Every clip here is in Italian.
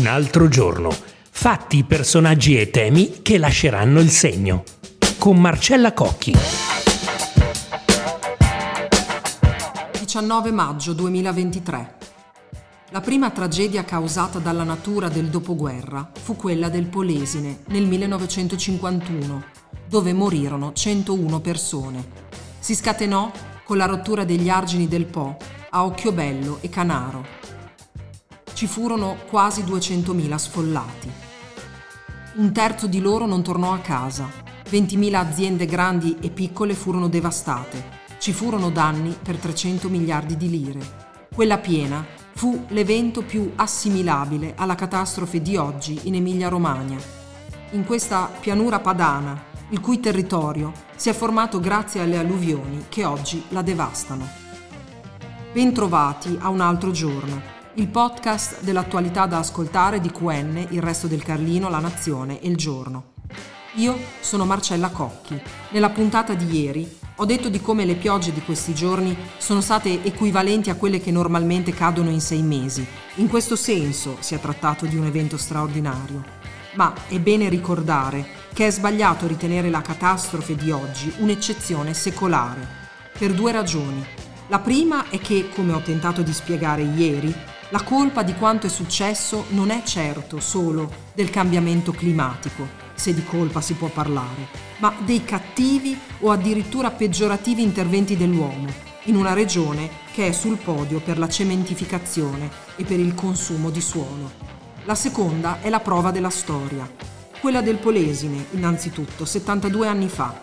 Un altro giorno. Fatti, personaggi e temi che lasceranno il segno. Con Marcella Cocchi. 19 maggio 2023. La prima tragedia causata dalla natura del dopoguerra fu quella del Polesine nel 1951, dove morirono 101 persone. Si scatenò con la rottura degli argini del Po a Occhiobello e Canaro. Ci furono quasi 200.000 sfollati. Un terzo di loro non tornò a casa. 20.000 aziende grandi e piccole furono devastate. Ci furono danni per 300 miliardi di lire. Quella piena fu l'evento più assimilabile alla catastrofe di oggi in Emilia-Romagna. In questa pianura padana, il cui territorio si è formato grazie alle alluvioni che oggi la devastano. Bentrovati a Un altro giorno, il podcast dell'attualità da ascoltare di QN, Il Resto del Carlino, La Nazione e Il Giorno. Io sono Marcella Cocchi. Nella puntata di ieri ho detto di come le piogge di questi giorni sono state equivalenti a quelle che normalmente cadono in 6 mesi. In questo senso si è trattato di un evento straordinario. Ma è bene ricordare che è sbagliato ritenere la catastrofe di oggi un'eccezione secolare, per 2 ragioni. La prima è che, come ho tentato di spiegare ieri, la colpa di quanto è successo non è certo solo del cambiamento climatico, se di colpa si può parlare, ma dei cattivi o addirittura peggiorativi interventi dell'uomo, in una regione che è sul podio per la cementificazione e per il consumo di suolo. La seconda è la prova della storia, quella del Polesine, innanzitutto, 72 anni fa.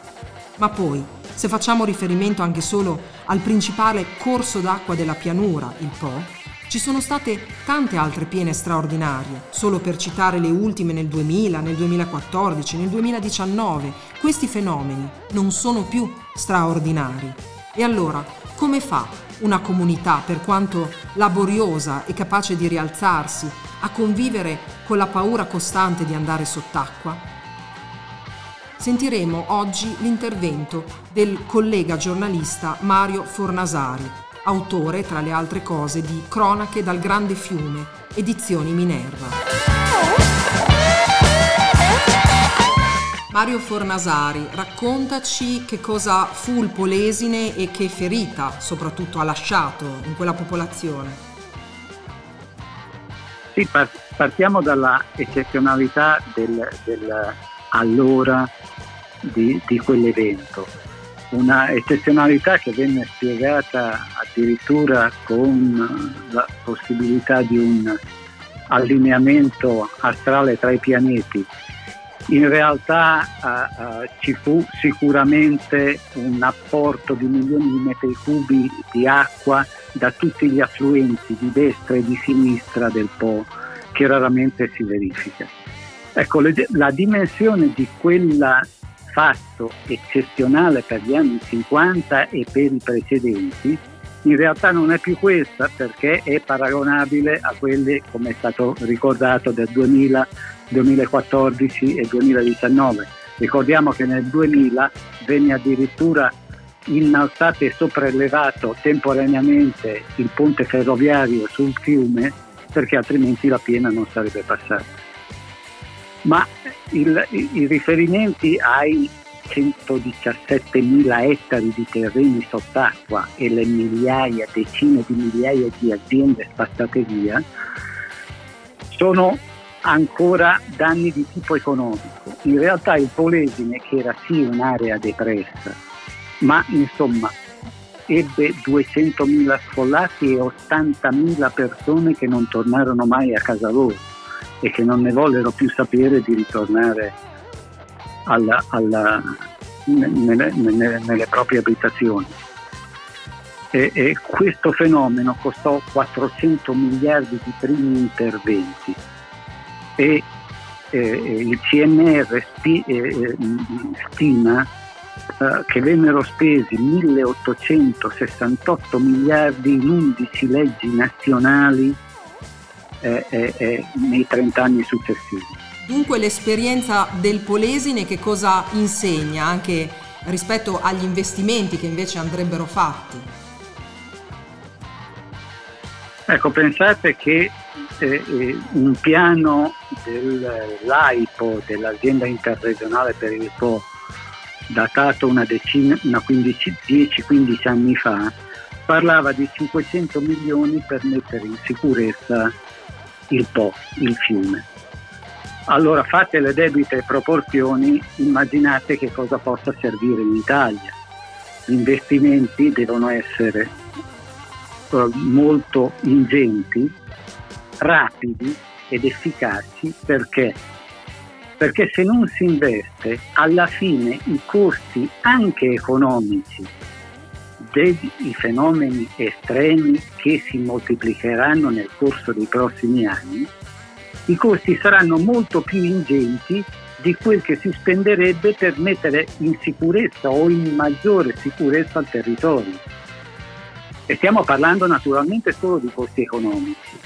Ma poi, se facciamo riferimento anche solo al principale corso d'acqua della pianura, il Po, ci sono state tante altre piene straordinarie, solo per citare le ultime nel 2000, nel 2014, nel 2019. Questi fenomeni non sono più straordinari. E allora, come fa una comunità, per quanto laboriosa e capace di rialzarsi, a convivere con la paura costante di andare sott'acqua? Sentiremo oggi l'intervento del collega giornalista Mario Fornasari, autore, tra le altre cose, di Cronache dal Grande Fiume, edizioni Minerva. Mario Fornasari, raccontaci che cosa fu il Polesine e che ferita soprattutto ha lasciato in quella popolazione. Sì, partiamo dalla eccezionalità allora di quell'evento. Una eccezionalità che venne spiegata addirittura con la possibilità di un allineamento astrale tra i pianeti. In realtà ci fu sicuramente un apporto di milioni di metri cubi di acqua da tutti gli affluenti di destra e di sinistra del Po, che raramente si verifica. Ecco, la dimensione di quella fatto eccezionale per gli anni 50 e per i precedenti, in realtà non è più questa, perché è paragonabile a quelle, come è stato ricordato, del 2000, 2014 e 2019. Ricordiamo che nel 2000 venne addirittura innalzato e sopraelevato temporaneamente il ponte ferroviario sul fiume, perché altrimenti la piena non sarebbe passata. Ma i riferimenti ai 117.000 ettari di terreni sott'acqua e le decine di migliaia di aziende spazzate via sono ancora danni di tipo economico. In realtà il Polesine, che era sì un'area depressa, ma insomma ebbe 200.000 sfollati e 80.000 persone che non tornarono mai a casa loro e che non ne vollero più sapere di ritornare nelle proprie abitazioni. E questo fenomeno costò 400 miliardi di primi interventi e il CNR stima che vennero spesi 1.868 miliardi in 11 leggi nazionali nei 30 anni successivi. Dunque l'esperienza del Polesine che cosa insegna anche rispetto agli investimenti che invece andrebbero fatti? Ecco, pensate che un piano dell'AIPO, dell'azienda interregionale per il Po, datato una 10-15 anni fa, parlava di 500 milioni per mettere in sicurezza il Po, il fiume. Allora, fate le debite proporzioni, immaginate che cosa possa servire in Italia. Gli investimenti devono essere molto ingenti, rapidi ed efficaci, perché se non si investe, alla fine i costi anche economici dei fenomeni estremi che si moltiplicheranno nel corso dei prossimi anni, i costi saranno molto più ingenti di quel che si spenderebbe per mettere in sicurezza o in maggiore sicurezza il territorio. E stiamo parlando naturalmente solo di costi economici,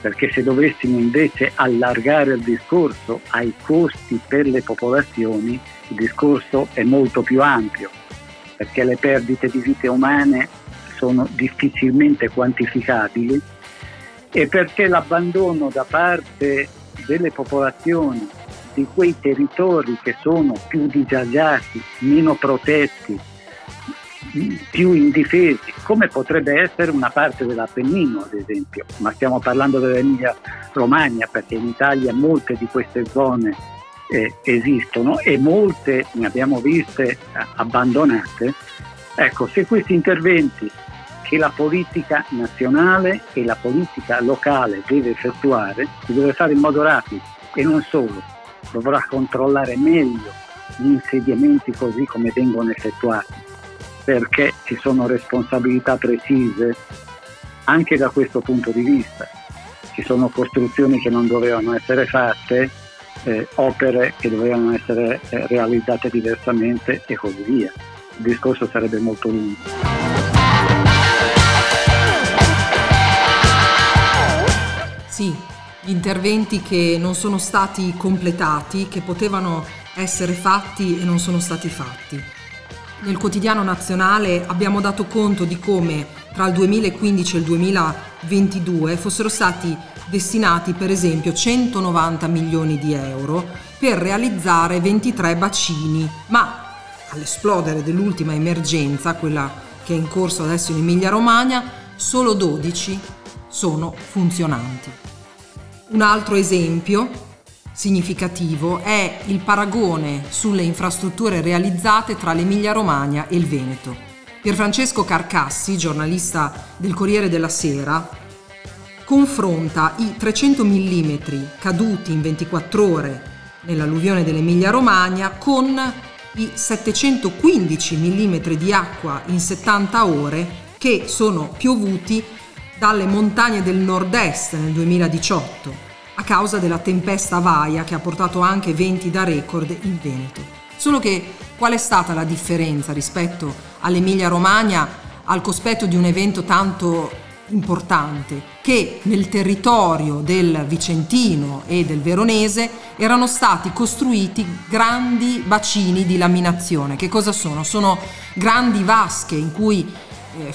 perché se dovessimo invece allargare il discorso ai costi per le popolazioni, il discorso è molto più ampio, perché le perdite di vite umane sono difficilmente quantificabili e perché l'abbandono da parte delle popolazioni di quei territori che sono più disagiati, meno protetti, più indifesi, come potrebbe essere una parte dell'Appennino ad esempio, ma stiamo parlando dell'Emilia-Romagna, perché in Italia molte di queste zone esistono e molte ne abbiamo viste abbandonate. Ecco, se questi interventi che la politica nazionale e la politica locale deve effettuare, si deve fare in modo rapido, e non solo, dovrà controllare meglio gli insediamenti così come vengono effettuati, perché ci sono responsabilità precise anche da questo punto di vista. Ci sono costruzioni che non dovevano essere fatte, opere che dovevano essere realizzate diversamente e così via. Il discorso sarebbe molto lungo. Sì, gli interventi che non sono stati completati, che potevano essere fatti e non sono stati fatti. Nel quotidiano nazionale abbiamo dato conto di come tra il 2015 e il 2022 fossero stati destinati per esempio 190 milioni di euro per realizzare 23 bacini, ma all'esplodere dell'ultima emergenza, quella che è in corso adesso in Emilia-Romagna, solo 12 sono funzionanti. Un altro esempio significativo è il paragone sulle infrastrutture realizzate tra l'Emilia-Romagna e il Veneto. Pierfrancesco Carcassi, giornalista del Corriere della Sera, confronta i 300 mm caduti in 24 ore nell'alluvione dell'Emilia-Romagna con i 715 mm di acqua in 70 ore che sono piovuti dalle montagne del nord-est nel 2018. A causa della tempesta Vaia che ha portato anche venti da record in Veneto. Solo che qual è stata la differenza rispetto all'Emilia-Romagna al cospetto di un evento tanto importante? Che nel territorio del Vicentino e del Veronese erano stati costruiti grandi bacini di laminazione. Che cosa sono? Sono grandi vasche in cui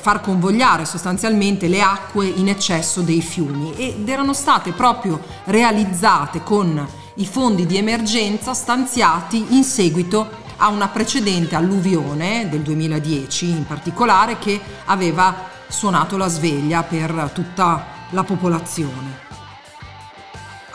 far convogliare sostanzialmente le acque in eccesso dei fiumi, ed erano state proprio realizzate con i fondi di emergenza stanziati in seguito a una precedente alluvione del 2010 in particolare, che aveva suonato la sveglia per tutta la popolazione.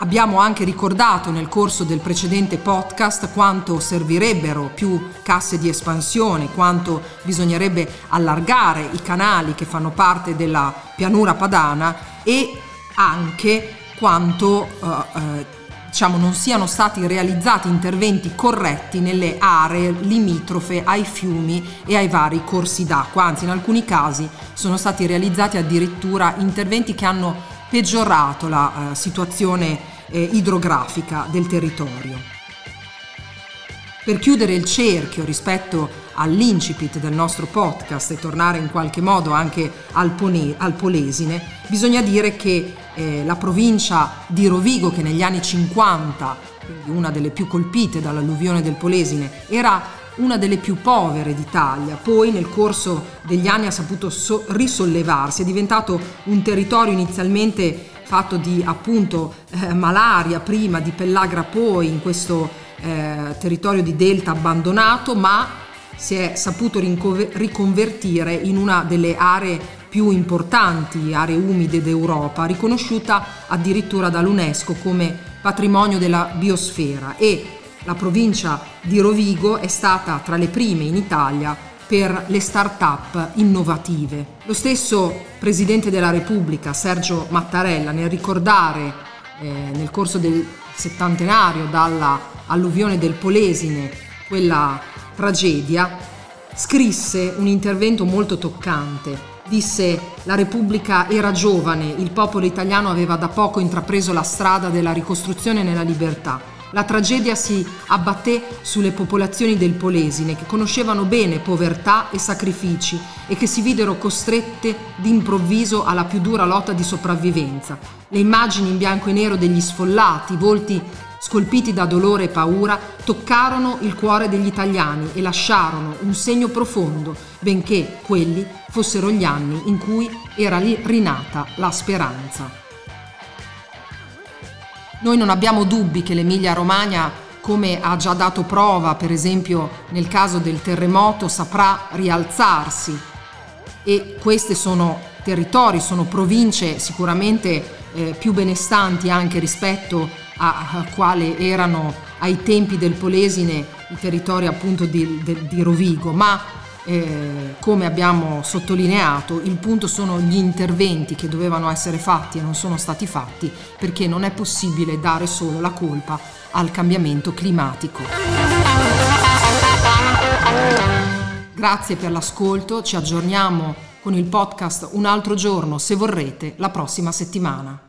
Abbiamo anche ricordato nel corso del precedente podcast quanto servirebbero più casse di espansione, quanto bisognerebbe allargare i canali che fanno parte della pianura padana e anche quanto non siano stati realizzati interventi corretti nelle aree limitrofe ai fiumi e ai vari corsi d'acqua. Anzi, in alcuni casi sono stati realizzati addirittura interventi che hanno peggiorato la situazione idrografica del territorio. Per chiudere il cerchio rispetto all'incipit del nostro podcast e tornare in qualche modo anche al Polesine, bisogna dire che la provincia di Rovigo, che negli anni 50, quindi una delle più colpite dall'alluvione del Polesine, era una delle più povere d'Italia, poi nel corso degli anni ha saputo risollevarsi, è diventato un territorio inizialmente fatto di appunto malaria prima, di pellagra poi, in questo territorio di delta abbandonato, ma si è saputo riconvertire in una delle aree più importanti, aree umide d'Europa, riconosciuta addirittura dall'UNESCO come patrimonio della biosfera, e la provincia di Rovigo è stata tra le prime in Italia per le start-up innovative. Lo stesso Presidente della Repubblica, Sergio Mattarella, nel ricordare nel corso del settantenario dalla alluvione del Polesine quella tragedia, scrisse un intervento molto toccante. Disse: la Repubblica era giovane, il popolo italiano aveva da poco intrapreso la strada della ricostruzione nella libertà. La tragedia si abbatté sulle popolazioni del Polesine, che conoscevano bene povertà e sacrifici e che si videro costrette d'improvviso alla più dura lotta di sopravvivenza. Le immagini in bianco e nero degli sfollati, volti scolpiti da dolore e paura, toccarono il cuore degli italiani e lasciarono un segno profondo, benché quelli fossero gli anni in cui era rinata la speranza. Noi non abbiamo dubbi che l'Emilia-Romagna, come ha già dato prova, per esempio nel caso del terremoto, saprà rialzarsi, e queste sono territori, sono province sicuramente più benestanti anche rispetto a quale erano ai tempi del Polesine i territori appunto di Rovigo, ma come abbiamo sottolineato, il punto sono gli interventi che dovevano essere fatti e non sono stati fatti, perché non è possibile dare solo la colpa al cambiamento climatico. Grazie per l'ascolto, ci aggiorniamo con il podcast Un altro giorno, se vorrete, la prossima settimana.